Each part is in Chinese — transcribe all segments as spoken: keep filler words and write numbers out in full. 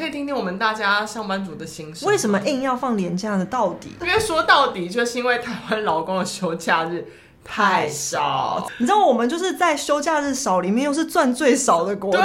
可以听听我们大家上班族的心声。为什么硬要放连假呢？到底因为说到底就是因为台湾劳工的休假日太少，你知道我们就是在休假日少里面又是赚最少的国家。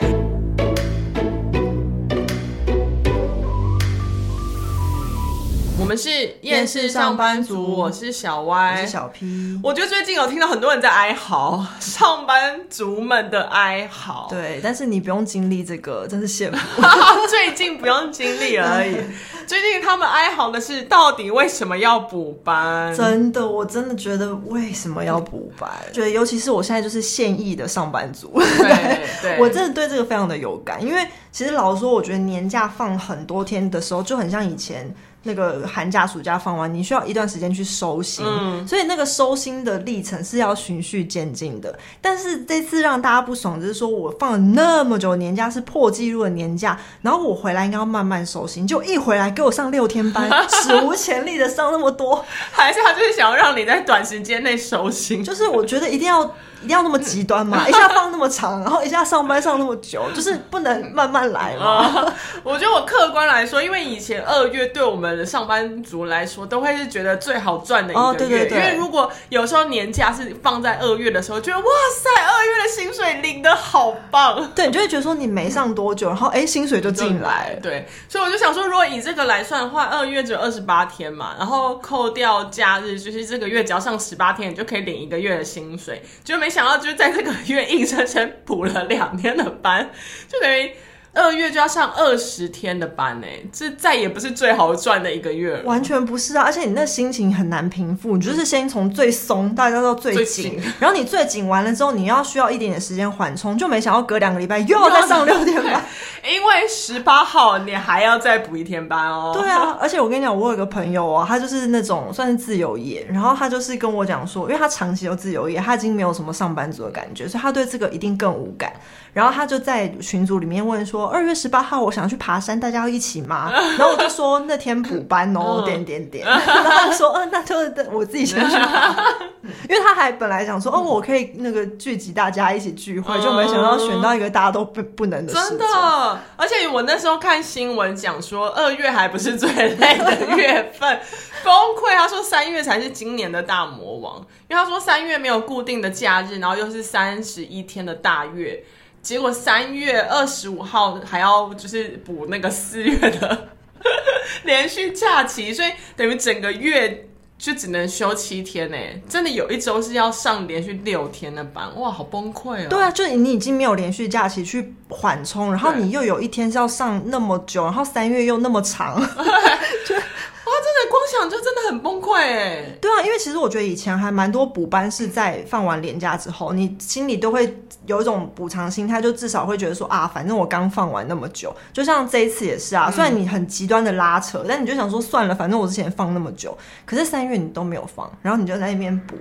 对，我们是厌世上班族，我是小歪，我是小 P。我觉得最近有听到很多人在哀嚎，上班族们的哀嚎。对，但是你不用经历这个，真是羡慕。最近不用经历而已。最近他们哀嚎的是，到底为什么要补班？真的，我真的觉得为什么要补班？觉得尤其是我现在就是现役的上班族，对，对我真的对这个非常的有感，因为其实老实说，我觉得年假放很多天的时候，就很像以前。那个寒假暑假放完，你需要一段时间去收心、嗯、所以那个收心的历程是要循序渐进的。但是这次让大家不爽就是说，我放了那么久的年假，是破纪录的年假，然后我回来应该要慢慢收心，就一回来给我上六天班，史无前例的上那么多。还是他就是想要让你在短时间内收心，就是我觉得一定要一定要那么极端嘛，一下放那么长，然后一下上班上那么久，就是不能慢慢来嘛、嗯、我觉得我客观来说，因为以前二月对我们上班族来说都会是觉得最好赚的一个月、哦、对对对，因为如果有时候年假是放在二月的时候，觉得哇塞，二月的薪水领得好棒，对，你就会觉得说你没上多久，然后哎，薪水就进来。 对, 对，所以我就想说，如果以这个来算的话，二月只有二十八天嘛，然后扣掉假日，就是这个月只要上十八天，你就可以领一个月的薪水，就没想到就是在这个月硬生生补了两天的班，就等于二月就要上二十天的班呢、欸，这再也不是最好赚的一个月了，完全不是啊！而且你那心情很难平复，你就是先从最松大家到最紧，然后你最紧完了之后，你要需要一点点时间缓冲，就没想到隔两个礼拜又要再上六天班，因为十八号你还要再补一天班哦。对啊，而且我跟你讲，我有个朋友啊，他就是那种算是自由业，然后他就是跟我讲说，因为他长期都自由业，他已经没有什么上班族的感觉，所以他对这个一定更无感。然后他就在群组里面问说，二月十八号我想去爬山，大家要一起吗？然后我就说那天补班哦，点点点。然后他就说，嗯、呃，那就我自己先去爬，因为他还本来想说，哦，我可以那个聚集大家一起聚会，就没想到选到一个大家都不不能的事情。真的，而且我那时候看新闻讲说，二月还不是最累的月份，崩溃。他说三月才是今年的大魔王，因为他说三月没有固定的假日，然后又是三十一天的大月。结果三月二十五号还要就是补那个四月的连续假期，所以等于整个月就只能休七天呢、欸，真的有一周是要上连续六天的班，哇，好崩溃哦、喔！对啊，就你已经没有连续假期去缓冲，然后你又有一天是要上那么久，然后三月又那么长，就哇，真的光想就真的很崩溃哎。对啊，因为其实我觉得以前还蛮多补班是在放完连假之后，你心里都会有一种补偿心态，就至少会觉得说啊，反正我刚放完那么久，就像这一次也是啊，虽然你很极端的拉扯，但你就想说算了，反正我之前放那么久，可是三月你都没有放，然后你就在那边补。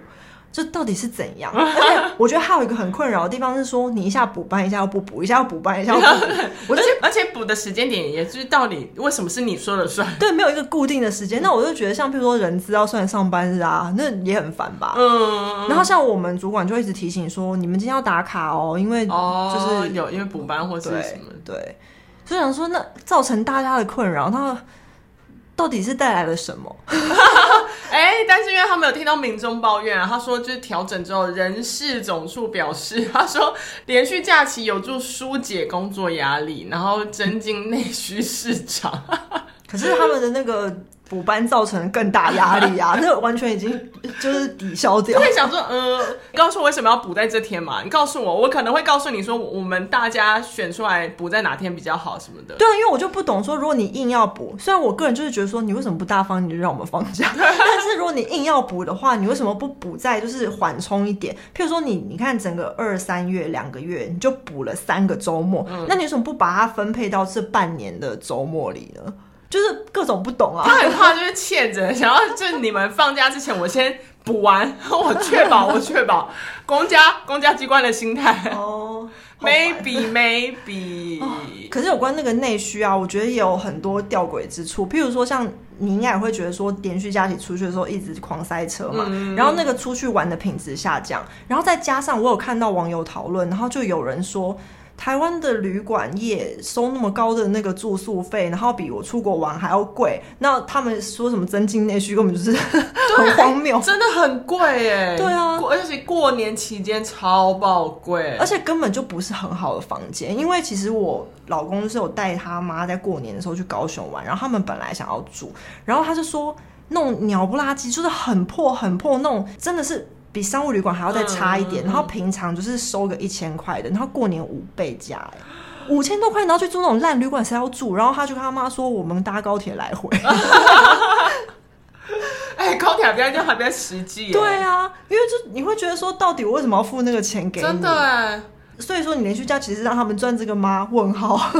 这到底是怎样？而且我觉得还有一个很困扰的地方是说，你一下补班，一下要不补，一下要补班，一下要不补。我就而且补的时间点，也就是到底为什么是你说了算？对，没有一个固定的时间。那我就觉得像譬如说人资要算上班日啊，那也很烦吧。嗯。然后像我们主管就一直提醒说，你们今天要打卡哦，因为就是、哦、有因为补班或是什么对。对。所以想说，那造成大家的困扰，那到底是带来了什么？哎、欸，但是因为他们有听到民众抱怨啊，他说就是调整之后，人事总处表示，他说连续假期有助疏解工作压力，然后增进内需市场。可是他们的那个补班造成更大压力啊，那完全已经就是抵消掉。会想说，呃，你告诉我为什么要补在这天嘛？你告诉我，我可能会告诉你说，我们大家选出来补在哪天比较好什么的。对啊，因为我就不懂说，如果你硬要补，虽然我个人就是觉得说，你为什么不大方，你就让我们放假？但是如果你硬要补的话，你为什么不补在就是缓冲一点？譬如说你，你看整个二三月两个月，你就补了三个周末，嗯、那你为什么不把它分配到这半年的周末里呢？就是各种不懂啊，他很怕就是欠着，想要就是你们放假之前我先补完，我确保我确保公家公家机关的心态哦、oh, ，maybe maybe、哦。可是有关那个内需啊，我觉得也有很多吊诡之处，譬如说像。你应该也会觉得说，连续假期出去的时候一直狂塞车嘛、嗯，然后那个出去玩的品质下降，然后再加上我有看到网友讨论，然后就有人说，台湾的旅馆业收那么高的那个住宿费，然后比我出国玩还要贵，那他们说什么增进内需根本就是很荒谬，真的很贵耶。对啊，而且过年期间超爆贵，而且根本就不是很好的房间。因为其实我老公就是有带他妈在过年的时候去高雄玩，然后他们本来想要住，然后他就说那种鸟不拉几，就是很破很破，那种真的是比商务旅馆还要再差一点，嗯、然后平常就是收个一千块的，然后过年五倍价、欸，五千多块，然后去住那种烂旅馆，谁要住？然后他就跟他妈说：“我们搭高铁来回。”哎、欸，高铁还比较还比较实际、欸。对啊，因为就你会觉得说，到底我为什么要付那个钱给你？真的、欸，所以说你连续假期是让他们赚这个吗？问号。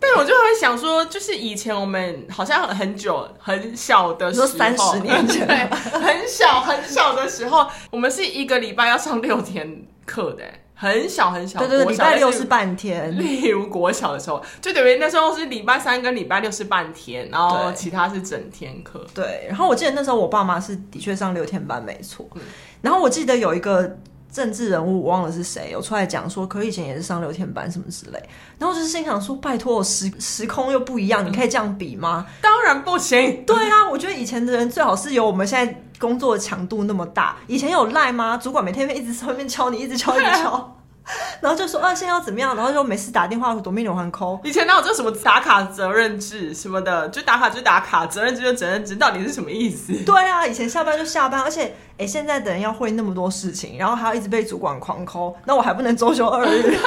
但我就会想说，就是以前我们好像很久很小的时候，三十年前，对，很小很小的时候，我们是一个礼拜要上六天课的，很小很小。对对对，礼拜六是半天。例如国小的时候，就等于那时候是礼拜三跟礼拜六是半天，然后其他是整天课。对，然后我记得那时候我爸妈是的确上六天班，没错。嗯、然后我记得有一个政治人物我忘了是谁有出来讲说，可以前也是上六天班什么之类，然后就是心想说，拜托，时时空又不一样，你可以这样比吗？当然不行。对啊，我觉得以前的人最好是有我们现在工作的强度那么大。以前有赖吗？主管每天一直在外面敲你，一直敲一直敲。然后就说啊，现在要怎么样？然后就每次打电话躲避流汗抠。以前哪有这什么打卡责任制什么的，就打卡就打卡，责任制就责任制，到底是什么意思？对啊，以前下班就下班，而且哎，现在的人要会那么多事情，然后还要一直被主管狂抠，那我还不能周休二日。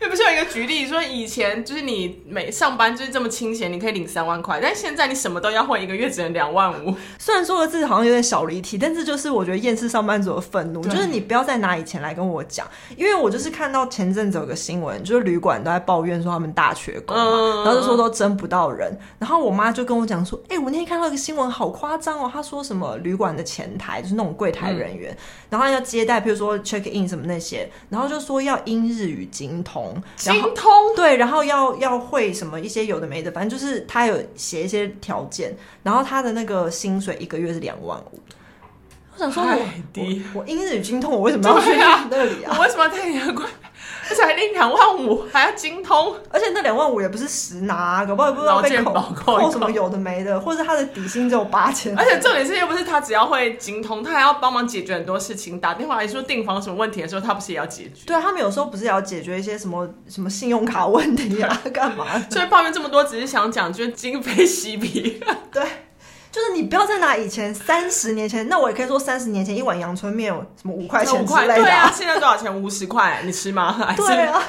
又不是有一个举例说，以前就是你每上班就是这么清闲，你可以领三万块，但现在你什么都要会，一个月只能两万五。虽然说的字好像有点小离题，但是就是我觉得厌世上班族的愤怒，就是你不要再拿以前来跟我讲，因为我就是看到前阵子有个新闻，就是旅馆都在抱怨说他们大缺工嘛，嗯、然后就说都争不到人，然后我妈就跟我讲说，哎、欸，我那天看到一个新闻好夸张哦，她说什么旅馆的前台就是那种柜台人员，嗯、然后要接待，譬如说 check in 什么那些，然后就说要英日语精通。精通，对，然后要要会什么一些有的没的，反正就是他有写一些条件，然后他的那个薪水一个月是两万五。我想说我，我我英日语精通，我为什么要去那里啊？我为什么要带你过来？而且还领两万五，还要精通，而且那两万五也不是实拿、啊，搞不好也不知道被扣扣什么有的没的，或者他的底薪只有八千。而且重点是，又不是他只要会精通，他还要帮忙解决很多事情。打电话来说订房什么问题的时候，他不是也要解决？对啊，他们有时候不是也要解决一些什么什么信用卡问题啊，干嘛？所以抱怨这么多，只是想讲，就是今非昔比。对。就是你不要再拿以前三十年前，那我也可以说三十年前一碗阳春面什么五块钱之类的、啊。对啊，现在多少钱？五十块，你吃吗？还是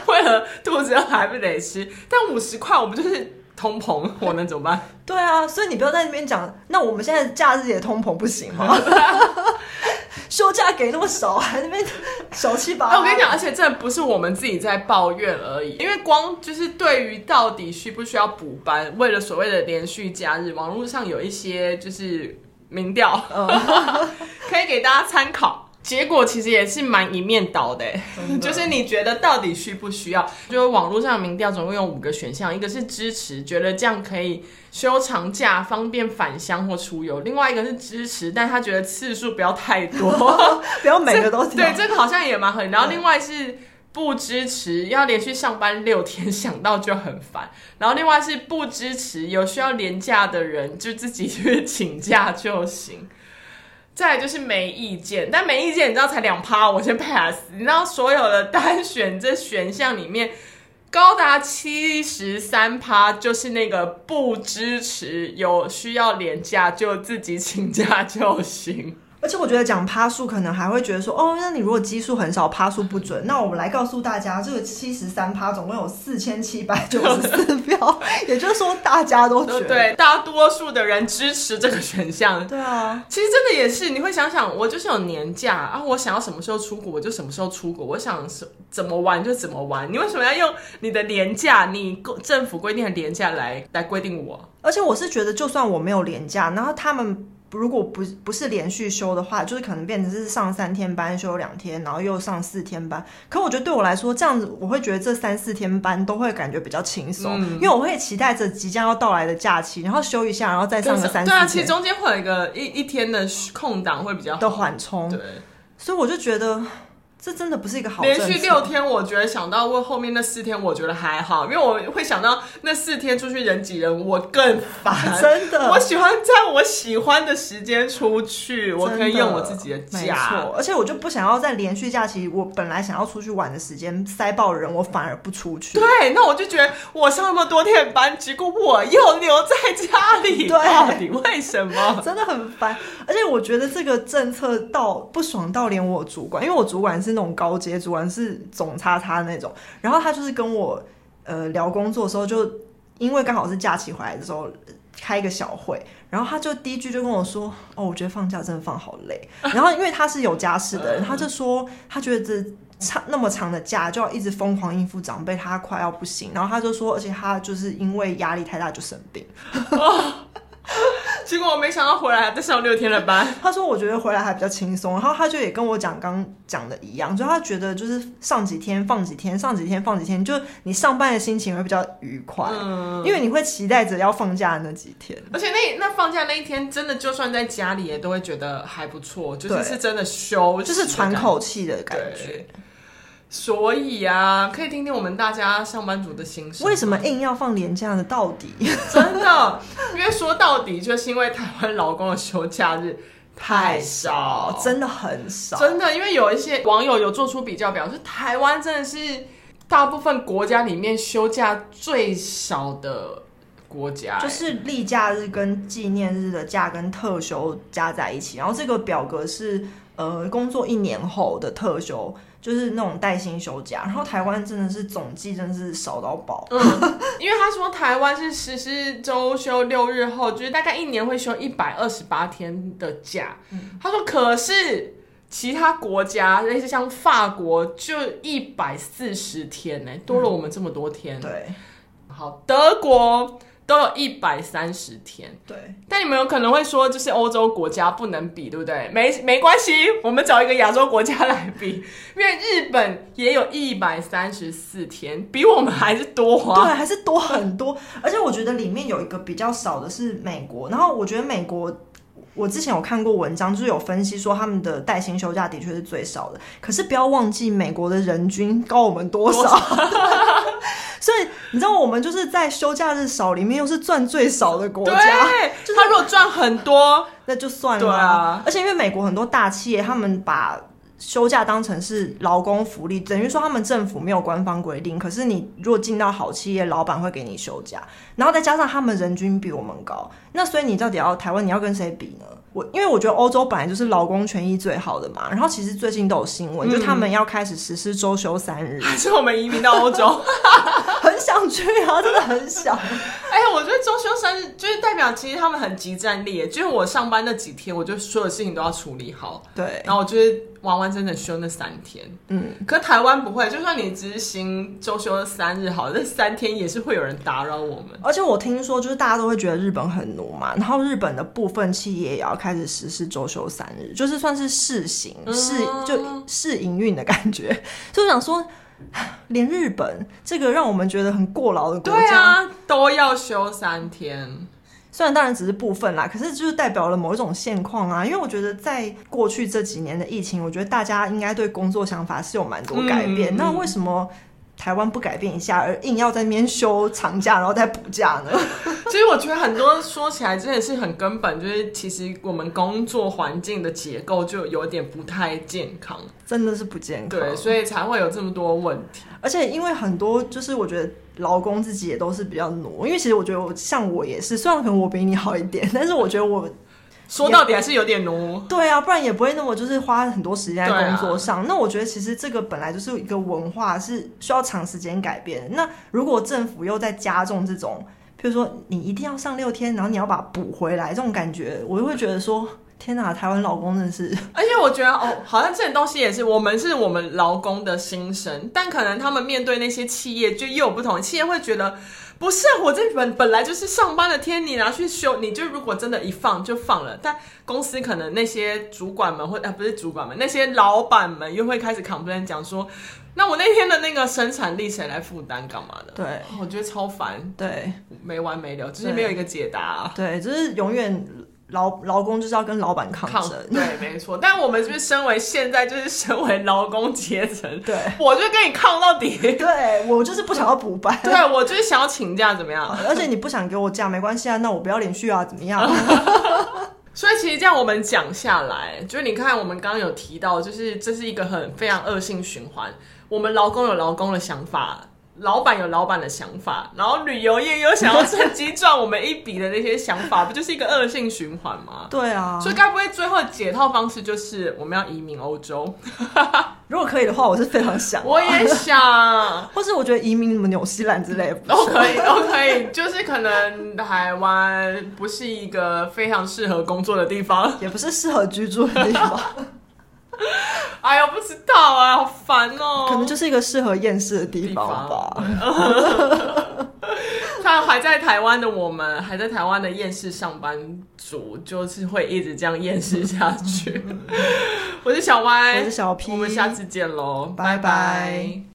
为了肚子饿还不得吃？但五十块，我们就是通膨，我能怎么办？对啊，所以你不要在那边讲，那我们现在假日也通膨不行吗？休假给那么少，还在那边小气吧、啊？我跟你讲，而且这不是我们自己在抱怨而已，因为光就是对于到底需不需要补班，为了所谓的连续假日，网络上有一些就是民调，嗯、可以给大家参考。结果其实也是蛮一面倒的，就是你觉得到底需不需要？就是网络上的民调总共有五个选项，一个是支持，觉得这样可以休长假，方便返乡或出游；另外一个是支持，但他觉得次数不要太多，不要每个都对，这个好像也蛮狠。然后另外是不支持，要连续上班六天，想到就很烦。然后另外是不支持，有需要连假的人就自己去请假就行。再来就是没意见，但没意见你知道才 百分之二， 我先 pass。 你知道所有的单选这选项里面高达 百分之七十三 就是那个不支持，有需要连假就自己请假就行。而且我觉得讲趴数可能还会觉得说，哦，那你如果基数很少，趴数不准。那我们来告诉大家，这个 百分之七十三 总共有四千七百九十四票，也就是说大家都觉得，对，大多数的人支持这个选项。对啊，其实真的也是，你会想想，我就是有年假啊，我想要什么时候出国我就什么时候出国，我想怎么玩就怎么玩。你为什么要用你的年假，你政府规定的年假来来规定我？而且我是觉得，就算我没有年假，然后他们如果 不, 不是连续休的话，就是可能变成是上三天班休两天，然后又上四天班。可我觉得对我来说，这样子我会觉得这三四天班都会感觉比较轻松，嗯、因为我会期待着即将要到来的假期，然后休一下，然后再上个三四天。对啊，其实中间会有一个 一, 一天的空档会比较好的缓冲。对，所以我就觉得这真的不是一个好政策。连续六天我觉得想到问后面那四天我觉得还好，因为我会想到那四天出去人挤人我更烦，真的，我喜欢在我喜欢的时间出去，我可以用我自己的假，没错，而且我就不想要在连续假期我本来想要出去玩的时间塞爆人我反而不出去。对，那我就觉得我上那么多天班结果我又留在家里，对，到底为什么，真的很烦。而且我觉得这个政策到不爽到连我主管，因为我主管是那种高阶主管，是总叉叉那种，然后他就是跟我呃聊工作的时候，就因为刚好是假期回来的时候开一个小会，然后他就第一句就跟我说，哦，我觉得放假真的放好累，然后因为他是有家室的人，他就说他觉得这长那么长的假就要一直疯狂应付长辈，他快要不行，然后他就说而且他就是因为压力太大就生病结果我没想到回来还在上六天的班。他说我觉得回来还比较轻松，然后他就也跟我讲刚讲的一样，就他觉得就是上几天放几天上几天放几天，就你上班的心情会比较愉快、嗯、因为你会期待着要放假的那几天，而且 那, 那放假那一天真的就算在家里也都会觉得还不错，就是是真的休息的，就是喘口气的感觉。所以啊，可以听听我们大家上班族的心声。为什么硬要放连假的到底？真的，因为说到底，就是因为台湾劳工的休假日太少，太少，真的很少。真的，因为有一些网友有做出比较表示，台湾真的是大部分国家里面休假最少的国家，就是例假日跟纪念日的假跟特休加在一起。然后这个表格是呃，工作一年后的特休。就是那种带薪休假，然后台湾真的是总计真的是少到爆。嗯，因为他说台湾是实施周休六日后，就是大概一年会休一百二十八天的假。嗯、他说，可是其他国家，类似像法国就一百四十天呢、欸，多了我们这么多天。嗯、对，好，德国都有一百三十天，对。但你们有可能会说，就是欧洲国家不能比，对不对？没没关系，我们找一个亚洲国家来比，因为日本也有一百三十四天，比我们还是多啊。对，还是多很多。而且我觉得里面有一个比较少的是美国，然后我觉得美国。我之前有看过文章，就是有分析说他们的带薪休假的确是最少的，可是不要忘记美国的人均高我们多少，多少所以你知道我们就是在休假日少里面又是赚最少的国家，对、就是、他如果赚很多那就算了、啊、而且因为美国很多大企业他们把休假当成是劳工福利，等于说他们政府没有官方规定，可是你如果进到好企业，老板会给你休假，然后再加上他们人均比我们高，那所以你到底要台湾你要跟谁比呢？我因为我觉得欧洲本来就是劳工权益最好的嘛，然后其实最近都有新闻、嗯、就他们要开始实施周休三日，还是我们移民到欧洲很想去啊，真的很想哎呀，我觉得周休三日就是代表其实他们很即战力，就是我上班那几天我就所有事情都要处理好，对，然后我就是完完整整休那三天，嗯，可台湾不会，就算你执行周休三日好，这三天也是会有人打扰我们。而且我听说，就是大家都会觉得日本很奴嘛，然后日本的部分企业也要开始实施周休三日，就是算是试行、试就试营运的感觉。所以我想说，连日本这个让我们觉得很过劳的国家，对啊，都要休三天。虽然当然只是部分啦，可是就是代表了某一种现况啊。因为我觉得在过去这几年的疫情，我觉得大家应该对工作想法是有蛮多改变、嗯、那为什么台湾不改变一下，而硬要在那边休长假然后再补假呢？其实我觉得很多说起来真的是很根本，就是其实我们工作环境的结构就有点不太健康，真的是不健康，对，所以才会有这么多问题。而且因为很多就是我觉得劳工自己也都是比较奴，因为其实我觉得我像我也是，虽然可能我比你好一点，但是我觉得我说到底还是有点奴，对啊，不然也不会那么就是花很多时间在工作上、啊、那我觉得其实这个本来就是一个文化是需要长时间改变的。那如果政府又在加重这种比如说你一定要上六天然后你要把它补回来这种感觉，我就会觉得说天哪，台湾劳工真的是，而且我觉得哦，好像这种东西也是我们是我们劳工的心声，但可能他们面对那些企业就又有不同，企业会觉得不是啊，我这本本来就是上班的天，你拿去休，你就如果真的一放就放了，但公司可能那些主管们或、呃、不是主管们，那些老板们又会开始 complain 讲说，那我那天的那个生产力谁来负担干嘛的？对、哦，我觉得超烦，对，没完没了，就是没有一个解答、啊，对，就是永远。劳劳工就是要跟老板抗争，对，没错。但我们是不是身为现在就是身为劳工阶层，对，我就跟你抗到底，对，我就是不想要补班，对，我就是想要请假，怎么样？而且你不想给我假没关系啊，那我不要连续啊，怎么样？所以其实这样我们讲下来，就是你看我们刚刚有提到，就是这是一个很非常恶性循环。我们劳工有劳工的想法，老板有老板的想法，然后旅游业又想要趁机赚我们一笔的那些想法，不就是一个恶性循环吗？对啊。所以该不会最后解套方式就是我们要移民欧洲？如果可以的话，我是非常想、啊，我也想，或是我觉得移民什么纽西兰之类的都可以，都可以，就是可能台湾不是一个非常适合工作的地方，也不是适合居住的地方。哎呀，不知道啊，好烦哦、喔。可能就是一个适合厌世的地方吧。他还在台湾的我们，还在台湾的厌世上班族，就是会一直这样厌世下去。我是小歪，我是小 P， 我们下次见喽，拜拜。